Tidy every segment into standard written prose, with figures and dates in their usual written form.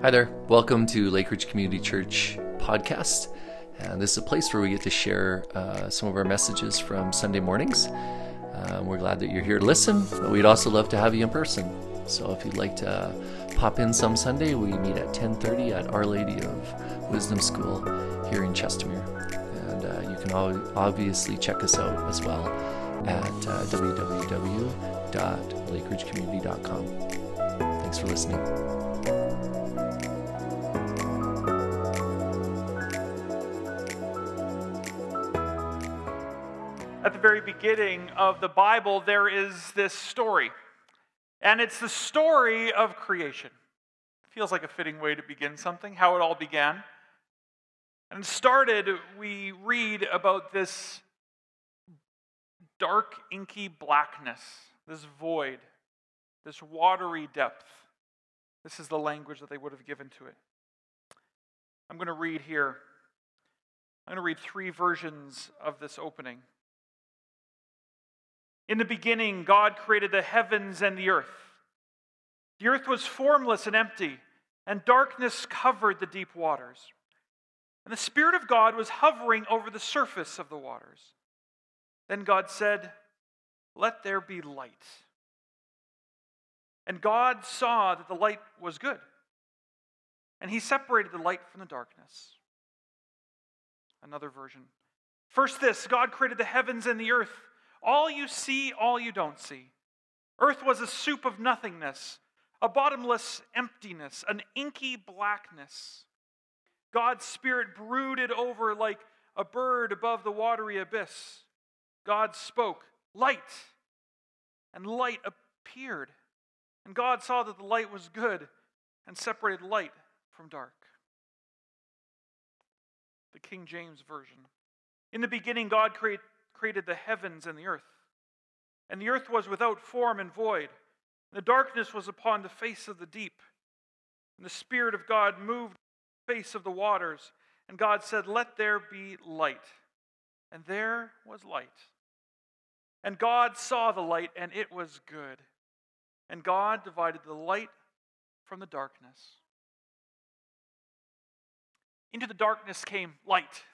Hi there, welcome to Lakeridge Community Church podcast. And this is a place where we get to share some of our messages from Sunday mornings. We're glad that you're here to listen, but we'd also love to have you in person. So if you'd like to pop in some Sunday, we meet at 10:30 at Our Lady of Wisdom School here in Chestermere. And you can obviously check us out as well at www.lakeridgecommunity.com. Thanks for listening. At the very beginning of the Bible, there is this story, and it's the story of creation. It feels like a fitting way to begin something, how it all began. And started, we read about this dark, inky blackness, this void, this watery depth. This is the language that they would have given to it. I'm going to read here. I'm going to read three versions of this opening. In the beginning, God created the heavens and the earth. The earth was formless and empty, and darkness covered the deep waters. And the Spirit of God was hovering over the surface of the waters. Then God said, "Let there be light." And God saw that the light was good, and he separated the light from the darkness. Another version. First this, God created the heavens and the earth. All you see, all you don't see. Earth was a soup of nothingness, a bottomless emptiness, an inky blackness. God's Spirit brooded over like a bird above the watery abyss. God spoke, "Light," and light appeared. And God saw that the light was good and separated light from dark. The King James Version. In the beginning, God created the heavens and the earth was without form and void, and the darkness was upon the face of the deep, and the Spirit of God moved the face of the waters, and God said, "Let there be light," and there was light. And God saw the light, and it was good, and God divided the light from the darkness. Into the darkness came light.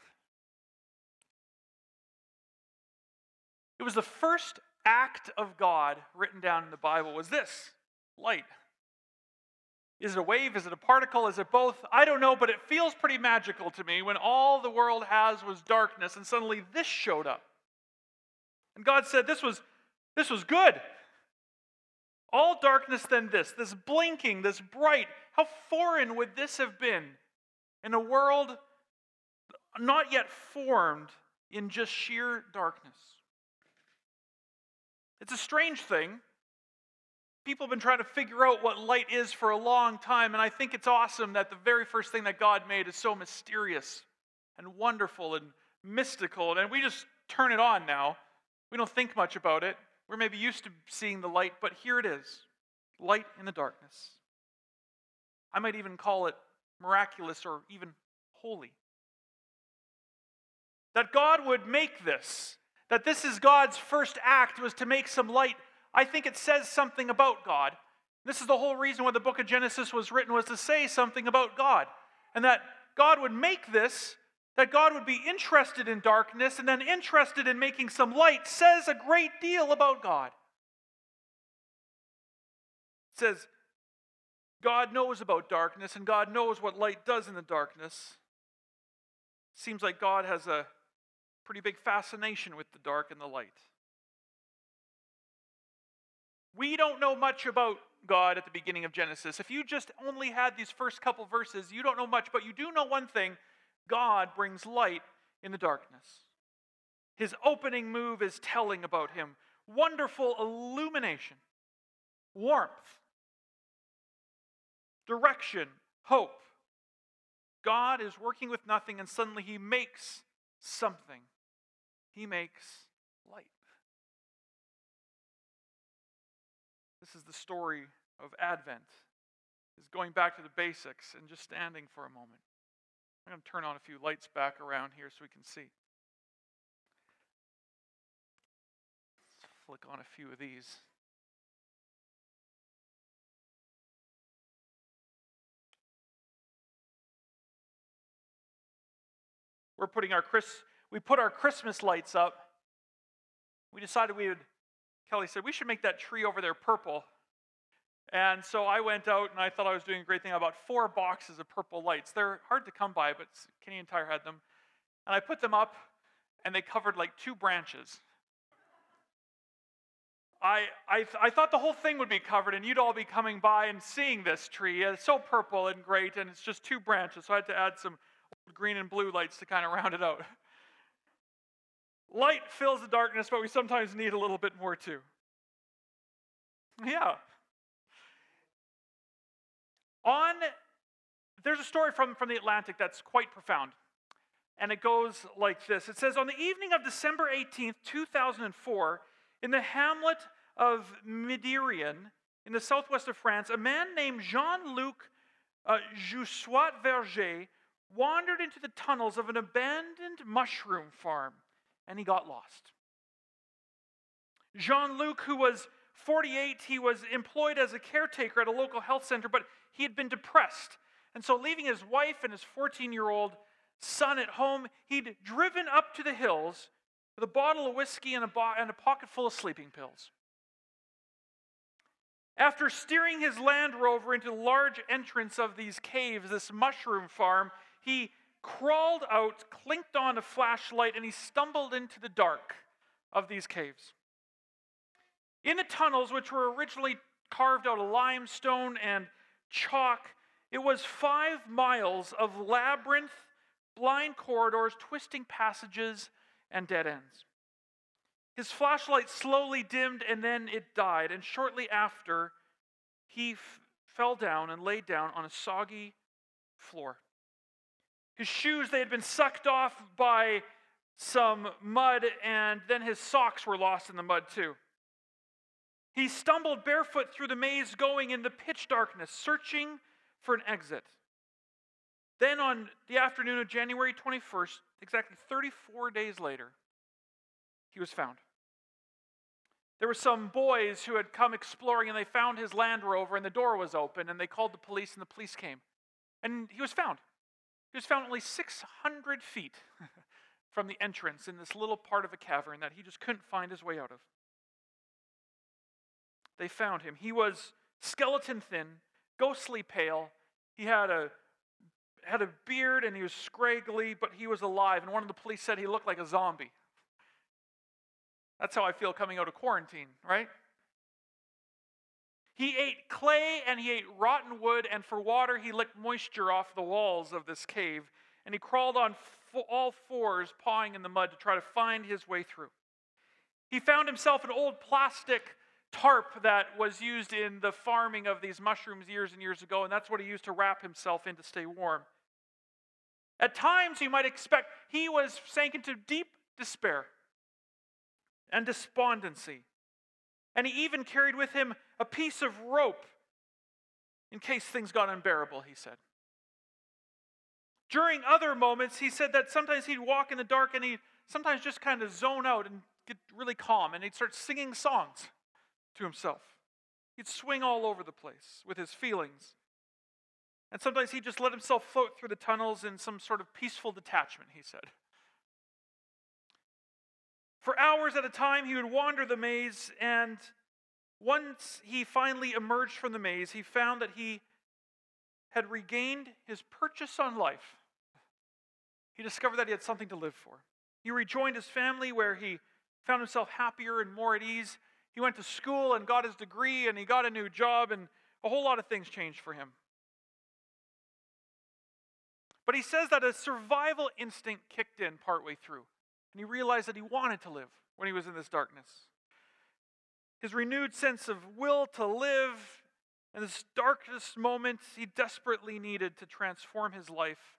It was the first act of God written down in the Bible was this, light. Is it a wave? Is it a particle? Is it both? I don't know, but it feels pretty magical to me when all the world has was darkness and suddenly this showed up. And God said this was good. All darkness then this blinking, this bright. How foreign would this have been in a world not yet formed in just sheer darkness? It's a strange thing. People have been trying to figure out what light is for a long time, and I think it's awesome that the very first thing that God made is so mysterious and wonderful and mystical, and we just turn it on now. We don't think much about it. We're maybe used to seeing the light, but here it is, light in the darkness. I might even call it miraculous or even holy. That God would make this. That this is God's first act was to make some light. I think it says something about God. This is the whole reason why the book of Genesis was written, was to say something about God. And that God would make this, that God would be interested in darkness and then interested in making some light says a great deal about God. It says, God knows about darkness and God knows what light does in the darkness. Seems like God has a pretty big fascination with the dark and the light. We don't know much about God at the beginning of Genesis. If you just only had these first couple verses, you don't know much, but you do know one thing. God brings light in the darkness. His opening move is telling about him. Wonderful illumination, warmth, direction, hope. God is working with nothing, and suddenly he makes something. He makes light. This is the story of Advent. It's going back to the basics and just standing for a moment. I'm going to turn on a few lights back around here so we can see. Let's flick on a few of these. We put our Christmas lights up. We decided Kelly said, we should make that tree over there purple. And so I went out and I thought I was doing a great thing. I bought 4 boxes of purple lights. They're hard to come by, but Kenny and Tara had them. And I put them up and they covered like 2 branches. I thought the whole thing would be covered and you'd all be coming by and seeing this tree. It's so purple and great and it's just 2 branches. So I had to add some green and blue lights to kind of round it out. Light fills the darkness, but we sometimes need a little bit more too. Yeah. There's a story from the Atlantic that's quite profound. And it goes like this. It says, on the evening of December 18th, 2004, in the hamlet of Midirian, in the southwest of France, a man named Jean-Luc Jussoit Verger wandered into the tunnels of an abandoned mushroom farm, and he got lost. Jean-Luc, who was 48, he was employed as a caretaker at a local health center, but he had been depressed. And so leaving his wife and his 14-year-old son at home, he'd driven up to the hills with a bottle of whiskey and a pocket full of sleeping pills. After steering his Land Rover into the large entrance of these caves, this mushroom farm, he crawled out, clinked on a flashlight, and he stumbled into the dark of these caves. In the tunnels, which were originally carved out of limestone and chalk, it was 5 miles of labyrinth, blind corridors, twisting passages, and dead ends. His flashlight slowly dimmed and then it died, and shortly after, he fell down and laid down on a soggy floor. His shoes, they had been sucked off by some mud, and then his socks were lost in the mud too. He stumbled barefoot through the maze, going in the pitch darkness, searching for an exit. Then on the afternoon of January 21st, exactly 34 days later, he was found. There were some boys who had come exploring and they found his Land Rover and the door was open and they called the police and the police came. And he was found. He was found only 600 feet from the entrance in this little part of a cavern that he just couldn't find his way out of. They found him. He was skeleton thin, ghostly pale. He had a beard and he was scraggly, but he was alive. And one of the police said he looked like a zombie. That's how I feel coming out of quarantine, right? He ate clay and he ate rotten wood, and for water he licked moisture off the walls of this cave. And he crawled on all fours, pawing in the mud to try to find his way through. He found himself an old plastic tarp that was used in the farming of these mushrooms years and years ago, and that's what he used to wrap himself in to stay warm. At times, you might expect he was sank into deep despair and despondency. And he even carried with him a piece of rope in case things got unbearable, he said. During other moments, he said that sometimes he'd walk in the dark and he'd sometimes just kind of zone out and get really calm, and he'd start singing songs to himself. He'd swing all over the place with his feelings. And sometimes he just let himself float through the tunnels in some sort of peaceful detachment, he said. For hours at a time, he would wander the maze, and once he finally emerged from the maze, he found that he had regained his purchase on life. He discovered that he had something to live for. He rejoined his family, where he found himself happier and more at ease. He went to school and got his degree and he got a new job and a whole lot of things changed for him. But he says that a survival instinct kicked in partway through and he realized that he wanted to live when he was in this darkness. His renewed sense of will to live in this darkest moment he desperately needed to transform his life.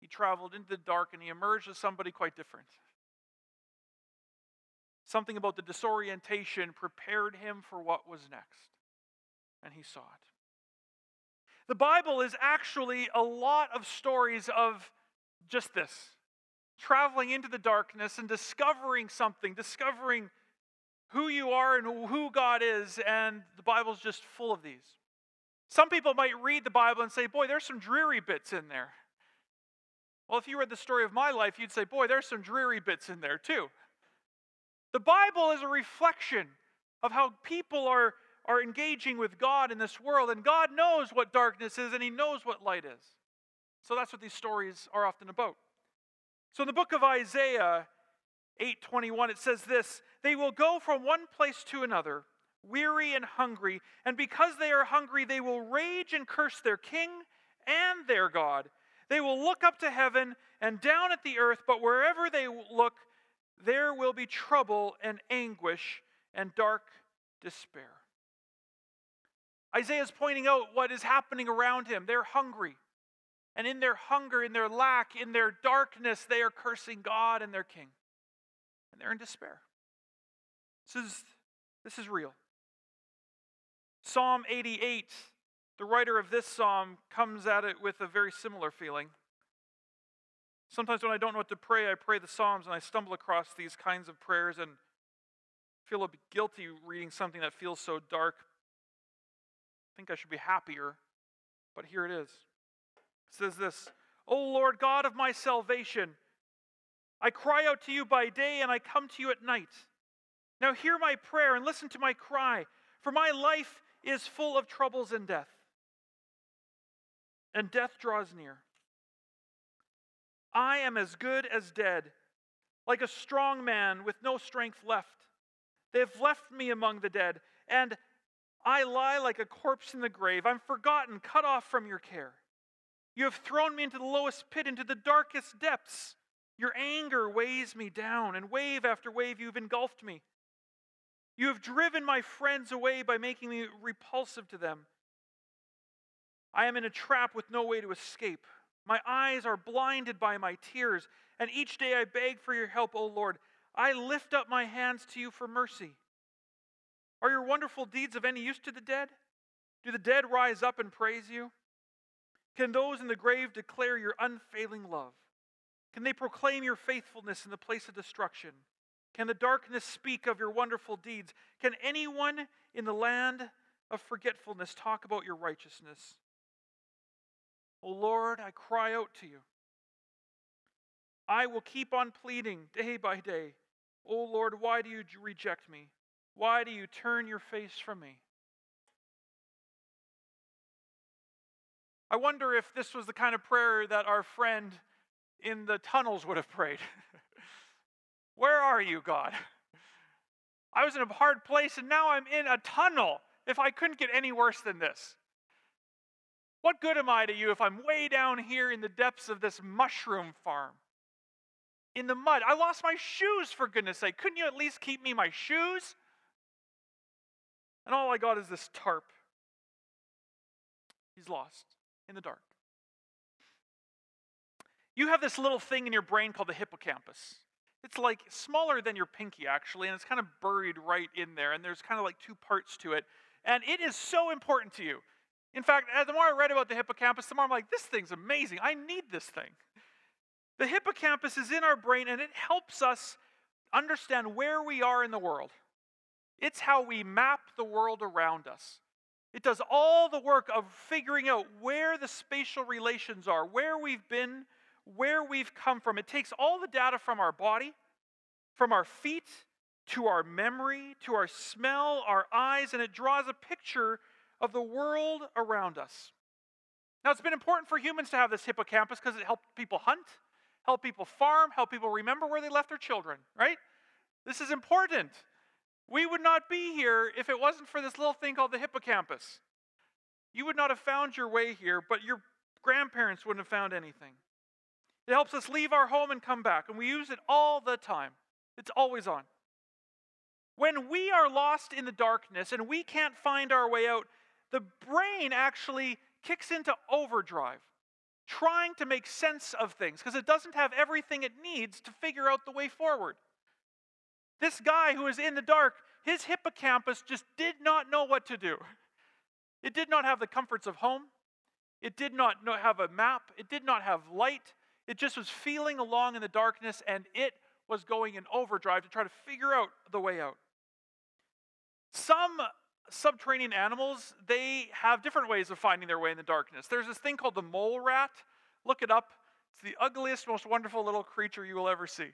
He traveled into the dark and he emerged as somebody quite different. Something about the disorientation prepared him for what was next, and he saw it. The Bible is actually a lot of stories of just this, traveling into the darkness and discovering something, discovering who you are and who God is, and the Bible's just full of these. Some people might read the Bible and say, boy, there's some dreary bits in there. Well, if you read the story of my life, you'd say, boy, there's some dreary bits in there too. The Bible is a reflection of how people are engaging with God in this world, and God knows what darkness is, and he knows what light is. So that's what these stories are often about. So in the book of Isaiah 8:21, it says this, "They will go from one place to another, weary and hungry, and because they are hungry, they will rage and curse their king and their God. They will look up to heaven and down at the earth, but wherever they look, there will be trouble and anguish and dark despair." Isaiah's pointing out what is happening around him. They're hungry. And in their hunger, in their lack, in their darkness, they are cursing God and their king. And they're in despair. This is real. Psalm 88, the writer of this psalm comes at it with a very similar feeling. Sometimes when I don't know what to pray, I pray the Psalms and I stumble across these kinds of prayers and feel a bit guilty reading something that feels so dark. I think I should be happier, but here it is. It says this, "O Lord God of my salvation, I cry out to you by day and I come to you at night. Now hear my prayer and listen to my cry, for my life is full of troubles and death draws near. I am as good as dead, like a strong man with no strength left. They have left me among the dead, and I lie like a corpse in the grave. I'm forgotten, cut off from your care. You have thrown me into the lowest pit, into the darkest depths. Your anger weighs me down, and wave after wave you've engulfed me. You have driven my friends away by making me repulsive to them. I am in a trap with no way to escape. My eyes are blinded by my tears, and each day I beg for your help, O Lord. I lift up my hands to you for mercy. Are your wonderful deeds of any use to the dead? Do the dead rise up and praise you? Can those in the grave declare your unfailing love? Can they proclaim your faithfulness in the place of destruction? Can the darkness speak of your wonderful deeds? Can anyone in the land of forgetfulness talk about your righteousness? O Lord, I cry out to you. I will keep on pleading day by day. O Lord, why do you reject me? Why do you turn your face from me?" I wonder if this was the kind of prayer that our friend in the tunnels would have prayed. Where are you, God? I was in a hard place and now I'm in a tunnel. If I couldn't get any worse than this. What good am I to you if I'm way down here in the depths of this mushroom farm? In the mud. I lost my shoes, for goodness sake. Couldn't you at least keep me my shoes? And all I got is this tarp. He's lost in the dark. You have this little thing in your brain called the hippocampus. It's like smaller than your pinky, actually, and it's kind of buried right in there, and there's kind of like two parts to it. And it is so important to you. In fact, the more I read about the hippocampus, the more I'm like, this thing's amazing. I need this thing. The hippocampus is in our brain, and it helps us understand where we are in the world. It's how we map the world around us. It does all the work of figuring out where the spatial relations are, where we've been, where we've come from. It takes all the data from our body, from our feet, to our memory, to our smell, our eyes, and it draws a picture of the world around us. Now, it's been important for humans to have this hippocampus because it helped people hunt, helped people farm, helped people remember where they left their children, right? This is important. We would not be here if it wasn't for this little thing called the hippocampus. You would not have found your way here, but your grandparents wouldn't have found anything. It helps us leave our home and come back, and we use it all the time. It's always on. When we are lost in the darkness and we can't find our way out, the brain actually kicks into overdrive, trying to make sense of things, because it doesn't have everything it needs to figure out the way forward. This guy who is in the dark, his hippocampus just did not know what to do. It did not have the comforts of home. It did not have a map. It did not have light. It just was feeling along in the darkness, and it was going in overdrive to try to figure out the way out. Some subterranean animals, they have different ways of finding their way in the darkness. There's this thing called the mole rat. Look it up. It's the ugliest, most wonderful little creature you will ever see.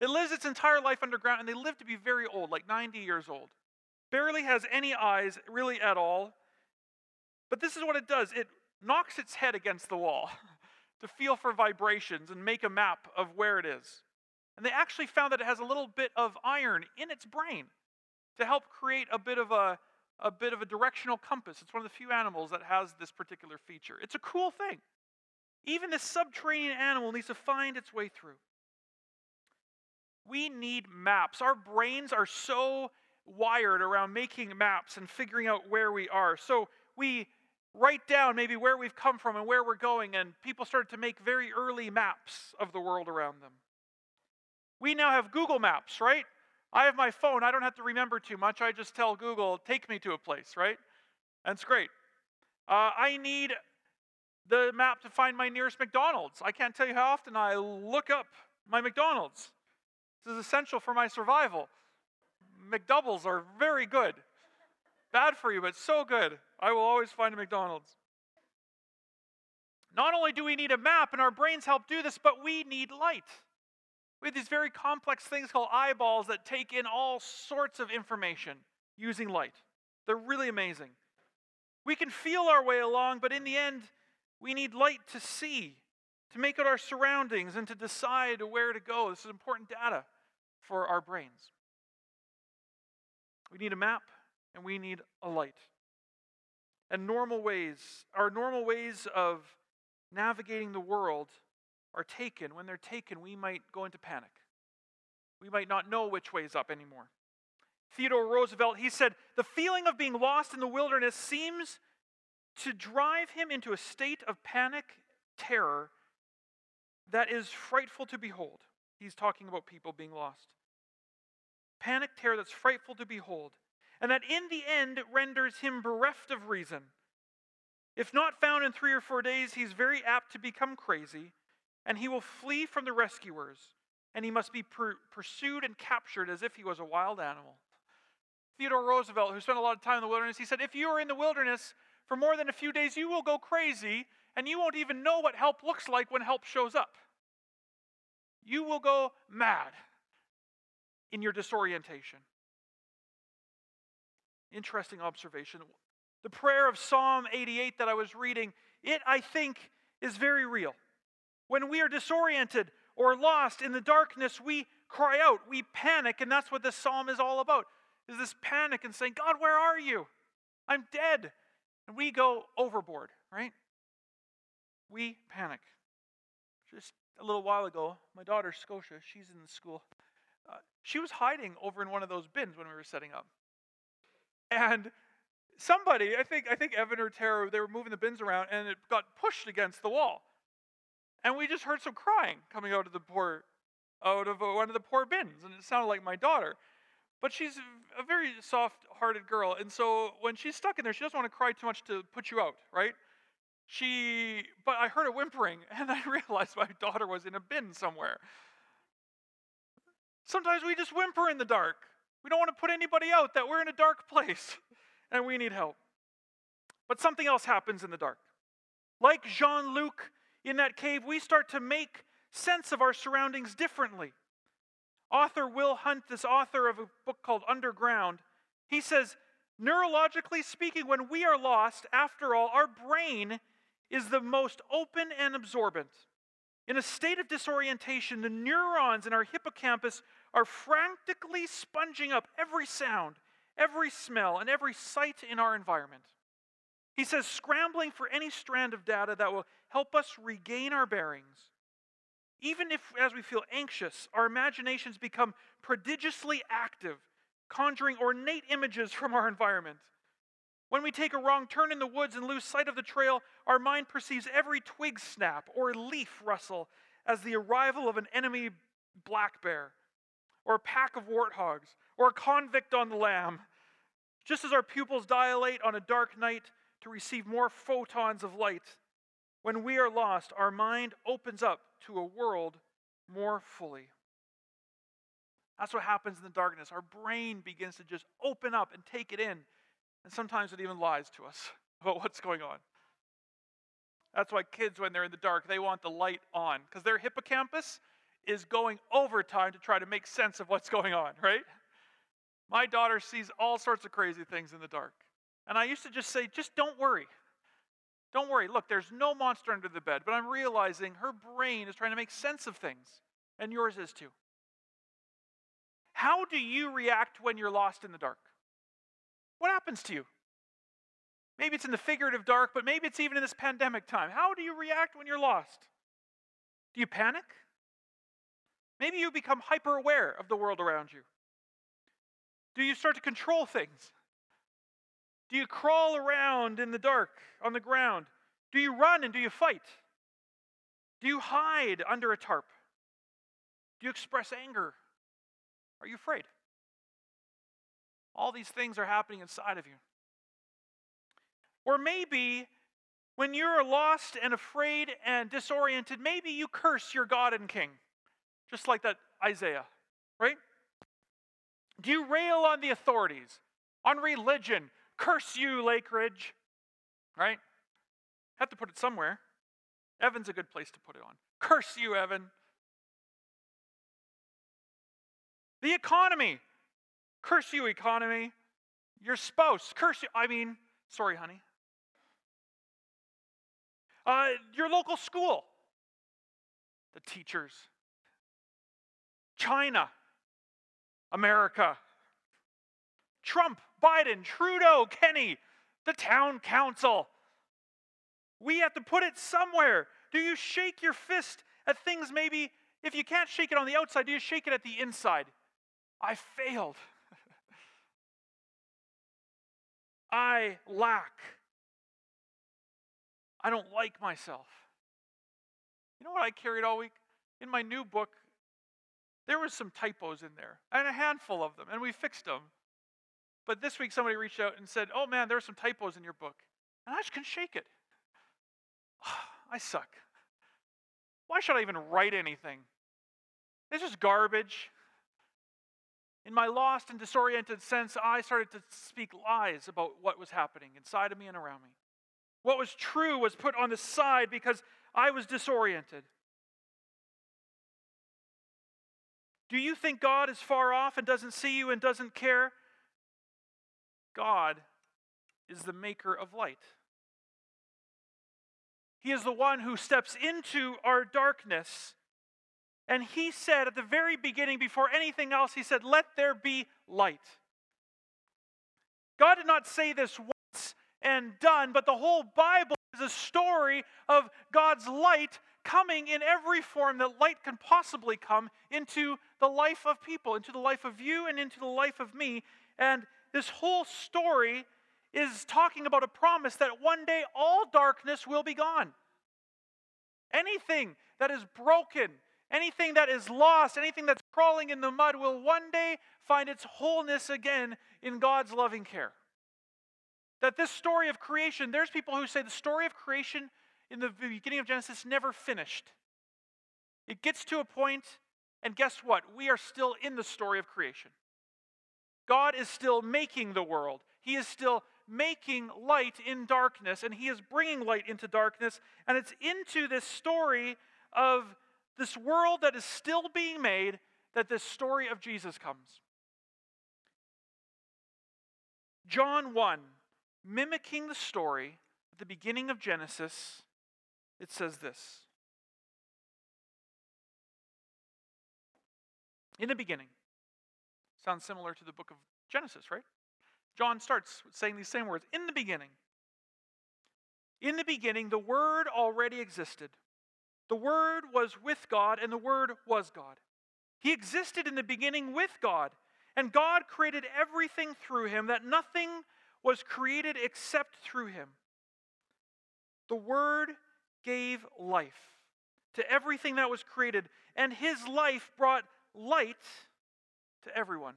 It lives its entire life underground, and they live to be very old, like 90 years old. Barely has any eyes, really at all. But this is what it does. It knocks its head against the wall to feel for vibrations and make a map of where it is. And they actually found that it has a little bit of iron in its brain to help create a bit of a directional compass. It's one of the few animals that has this particular feature. It's a cool thing. Even this subterranean animal needs to find its way through. We need maps. Our brains are so wired around making maps and figuring out where we are. So we write down maybe where we've come from and where we're going, and people started to make very early maps of the world around them. We now have Google Maps, right? I have my phone. I don't have to remember too much. I just tell Google, take me to a place, right? That's great. I need the map to find my nearest McDonald's. I can't tell you how often I look up my McDonald's. This is essential for my survival. McDoubles are very good. Bad for you, but so good. I will always find a McDonald's. Not only do we need a map, and our brains help do this, but we need light. We have these very complex things called eyeballs that take in all sorts of information using light. They're really amazing. We can feel our way along, but in the end, we need light to see, to make out our surroundings, and to decide where to go. This is important data for our brains. We need a map, and we need a light. And our normal ways of navigating the world are taken. When they're taken, we might go into panic. We might not know which way is up anymore. Theodore Roosevelt, he said, the feeling of being lost in the wilderness seems to drive him into a state of panic, terror, that is frightful to behold. He's talking about people being lost. Panic, terror that's frightful to behold, and that in the end renders him bereft of reason. If not found in 3 or 4 days, he's very apt to become crazy, and he will flee from the rescuers, and he must be pursued and captured as if he was a wild animal. Theodore Roosevelt, who spent a lot of time in the wilderness, he said, if you are in the wilderness for more than a few days, you will go crazy, and you won't even know what help looks like when help shows up. You will go mad in your disorientation. Interesting observation. The prayer of Psalm 88 that I was reading, it, I think, is very real. When we are disoriented or lost in the darkness, we cry out, we panic, and that's what this psalm is all about, is this panic and saying, God, where are you? I'm dead. And we go overboard, right? We panic. Just a little while ago, my daughter, Scotia, she's in the school. She was hiding over in one of those bins when we were setting up. And somebody, I think Evan or Tara, they were moving the bins around, and it got pushed against the wall. And we just heard some crying coming out of one of the poor bins, and it sounded like my daughter. But she's a very soft-hearted girl, and so when she's stuck in there, she doesn't want to cry too much to put you out, right? But I heard her whimpering, and I realized my daughter was in a bin somewhere. Sometimes we just whimper in the dark. We don't want to put anybody out that we're in a dark place, and we need help. But something else happens in the dark. Like Jean-Luc in that cave, we start to make sense of our surroundings differently. Author Will Hunt, this author of a book called Underground, he says, neurologically speaking, when we are lost, after all, our brain is the most open and absorbent. In a state of disorientation, the neurons in our hippocampus are frantically sponging up every sound, every smell, and every sight in our environment. He says, scrambling for any strand of data that will help us regain our bearings. Even if, as we feel anxious, our imaginations become prodigiously active, conjuring ornate images from our environment. When we take a wrong turn in the woods and lose sight of the trail, our mind perceives every twig snap or leaf rustle as the arrival of an enemy black bear, or a pack of warthogs, or a convict on the lam. Just as our pupils dilate on a dark night to receive more photons of light, when we are lost, our mind opens up to a world more fully. That's what happens in the darkness. Our brain begins to just open up and take it in, and sometimes it even lies to us about what's going on. That's why kids, when they're in the dark, they want the light on, because their hippocampus is going overtime to try to make sense of what's going on, right? My daughter sees all sorts of crazy things in the dark. And I used to just say, just don't worry. Don't worry. Look, there's no monster under the bed. But I'm realizing her brain is trying to make sense of things. And yours is too. How do you react when you're lost in the dark? What happens to you? Maybe it's in the figurative dark, but maybe it's even in this pandemic time. How do you react when you're lost? Do you panic? Maybe you become hyper-aware of the world around you. Do you start to control things? Do you crawl around in the dark on the ground? Do you run and do you fight? Do you hide under a tarp? Do you express anger? Are you afraid? All these things are happening inside of you. Or maybe when you're lost and afraid and disoriented, maybe you curse your God and King, just like that Isaiah, right? Do you rail on the authorities, on religion? Curse you, Lakeridge, right? Have to put it somewhere. Evan's a good place to put it on. Curse you, Evan. The economy. Curse you, economy. Your spouse. Curse you. I mean, sorry, honey. Your local school. The teachers. China. America. Trump, Biden, Trudeau, Kenny, the town council. We have to put it somewhere. Do you shake your fist at things maybe, if you can't shake it on the outside, do you shake it at the inside? I failed. I lack. I don't like myself. You know what I carried all week? In my new book, there were some typos in there, and a handful of them, and we fixed them. But this week somebody reached out and said, oh man, there are some typos in your book. And I just couldn't shake it. I suck. Why should I even write anything? It's just garbage. In my lost and disoriented sense, I started to speak lies about what was happening inside of me and around me. What was true was put on the side because I was disoriented. Do you think God is far off and doesn't see you and doesn't care? God is the maker of light. He is the one who steps into our darkness. And he said at the very beginning, before anything else, he said, let there be light. God did not say this once and done, but the whole Bible is a story of God's light coming in every form that light can possibly come into the life of people, into the life of you and into the life of me. And this whole story is talking about a promise that one day all darkness will be gone. Anything that is broken, anything that is lost, anything that's crawling in the mud will one day find its wholeness again in God's loving care. That this story of creation, there's people who say the story of creation in the beginning of Genesis never finished. It gets to a point, and guess what? We are still in the story of creation. God is still making the world. He is still making light in darkness, and he is bringing light into darkness. And it's into this story of this world that is still being made that this story of Jesus comes. John 1, mimicking the story at the beginning of Genesis, it says this. In the beginning. Sounds similar to the book of Genesis, right? John starts saying these same words. In the beginning. In the beginning, the Word already existed. The Word was with God, and the Word was God. He existed in the beginning with God, and God created everything through him, that nothing was created except through him. The Word gave life to everything that was created, and his life brought light to everyone.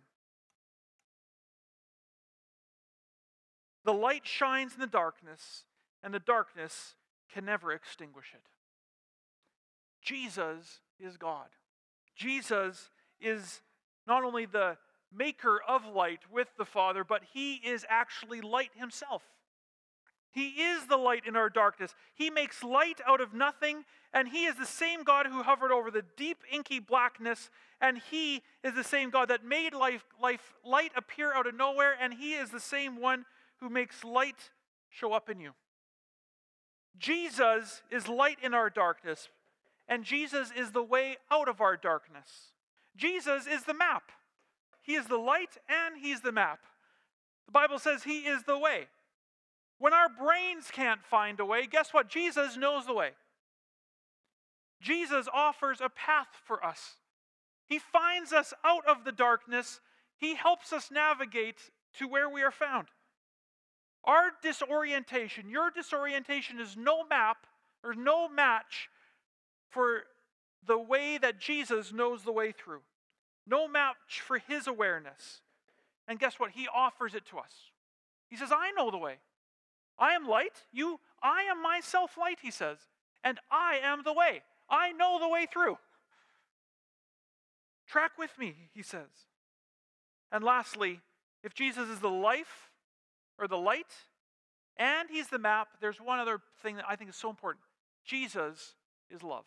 The light shines in the darkness, and the darkness can never extinguish it. Jesus is God. Jesus is not only the maker of light with the Father, but he is actually light himself. He is the light in our darkness. He makes light out of nothing, and he is the same God who hovered over the deep, inky blackness, and he is the same God that made light appear out of nowhere, and he is the same one who makes light show up in you. Jesus is light in our darkness, and Jesus is the way out of our darkness. Jesus is the map. He is the light, and he's the map. The Bible says he is the way. When our brains can't find a way, guess what? Jesus knows the way. Jesus offers a path for us. He finds us out of the darkness. He helps us navigate to where we are found. Our disorientation, your disorientation is no map or no match for the way that Jesus knows the way through. No match for his awareness. And guess what? He offers it to us. He says, I know the way. I am light. I am myself light, he says. And I am the way. I know the way through. Track with me, he says. And lastly, if Jesus is the life or the light, and he's the map, there's one other thing that I think is so important. Jesus is love.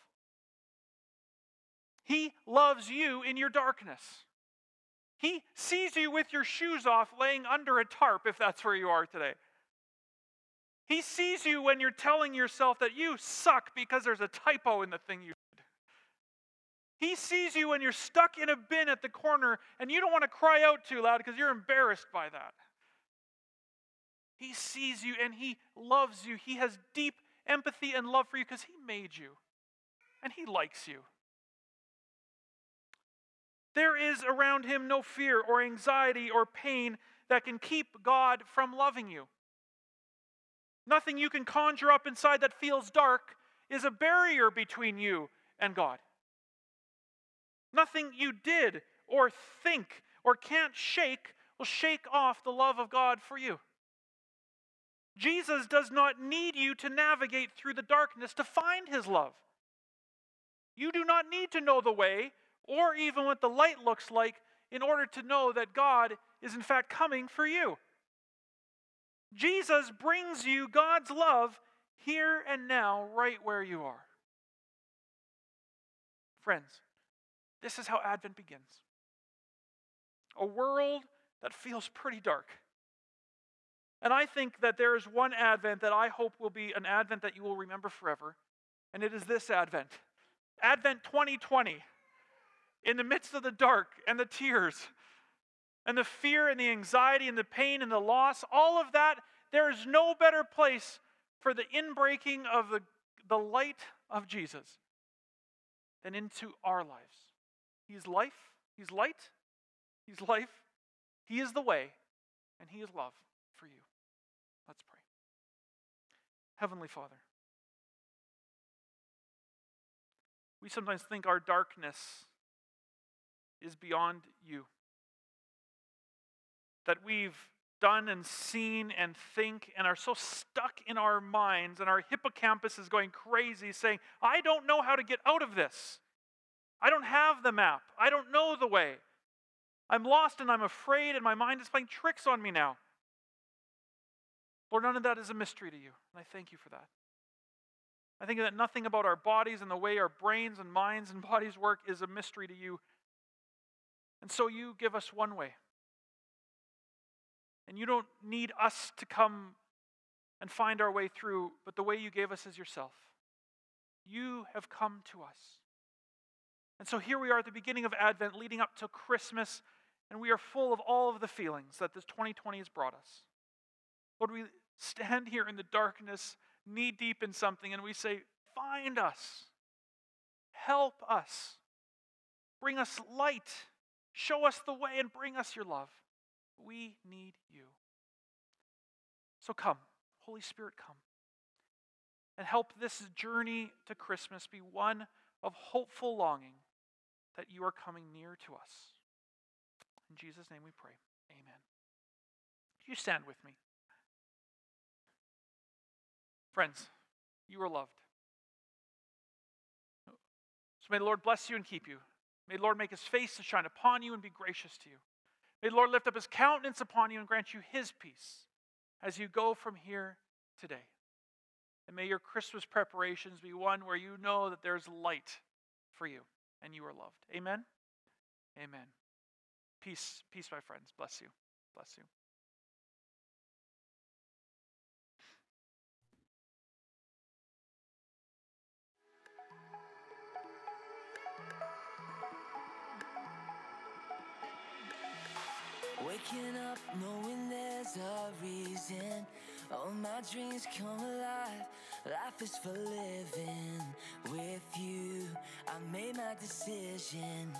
He loves you in your darkness. He sees you with your shoes off, laying under a tarp, if that's where you are today. He sees you when you're telling yourself that you suck because there's a typo in the thing you did. He sees you when you're stuck in a bin at the corner and you don't want to cry out too loud because you're embarrassed by that. He sees you and he loves you. He has deep empathy and love for you because he made you and he likes you. There is around him no fear or anxiety or pain that can keep God from loving you. Nothing you can conjure up inside that feels dark is a barrier between you and God. Nothing you did or think or can't shake will shake off the love of God for you. Jesus does not need you to navigate through the darkness to find his love. You do not need to know the way or even what the light looks like in order to know that God is in fact coming for you. Jesus brings you God's love here and now, right where you are. Friends, this is how Advent begins. A world that feels pretty dark. And I think that there is one Advent that I hope will be an Advent that you will remember forever, and it is this Advent. Advent 2020. In the midst of the dark and the tears, and the fear and the anxiety and the pain and the loss, all of that, there is no better place for the inbreaking of the light of Jesus than into our lives. He is life, he's light, he's life, he is the way, and he is love for you. Let's pray. Heavenly Father, we sometimes think our darkness is beyond you, that we've done and seen and think and are so stuck in our minds and our hippocampus is going crazy saying, I don't know how to get out of this. I don't have the map. I don't know the way. I'm lost and I'm afraid and my mind is playing tricks on me now. Lord, none of that is a mystery to you, and I thank you for that. I think that nothing about our bodies and the way our brains and minds and bodies work is a mystery to you. And so you give us one way. And you don't need us to come and find our way through, but the way you gave us is yourself. You have come to us. And so here we are at the beginning of Advent, leading up to Christmas, and we are full of all of the feelings that this 2020 has brought us. Lord, we stand here in the darkness, knee deep in something, and we say, find us. Help us. Bring us light. Show us the way and bring us your love. We need you. So come, Holy Spirit, come. And help this journey to Christmas be one of hopeful longing that you are coming near to us. In Jesus' name we pray. Amen. You stand with me. Friends, you are loved. So may the Lord bless you and keep you. May the Lord make his face to shine upon you and be gracious to you. May the Lord lift up his countenance upon you and grant you his peace as you go from here today. And may your Christmas preparations be one where you know that there's light for you and you are loved. Amen? Amen. Peace, my friends. Bless you. Bless you. Waking up knowing there's a reason. All my dreams come alive. Life is for living with you. I made my decision.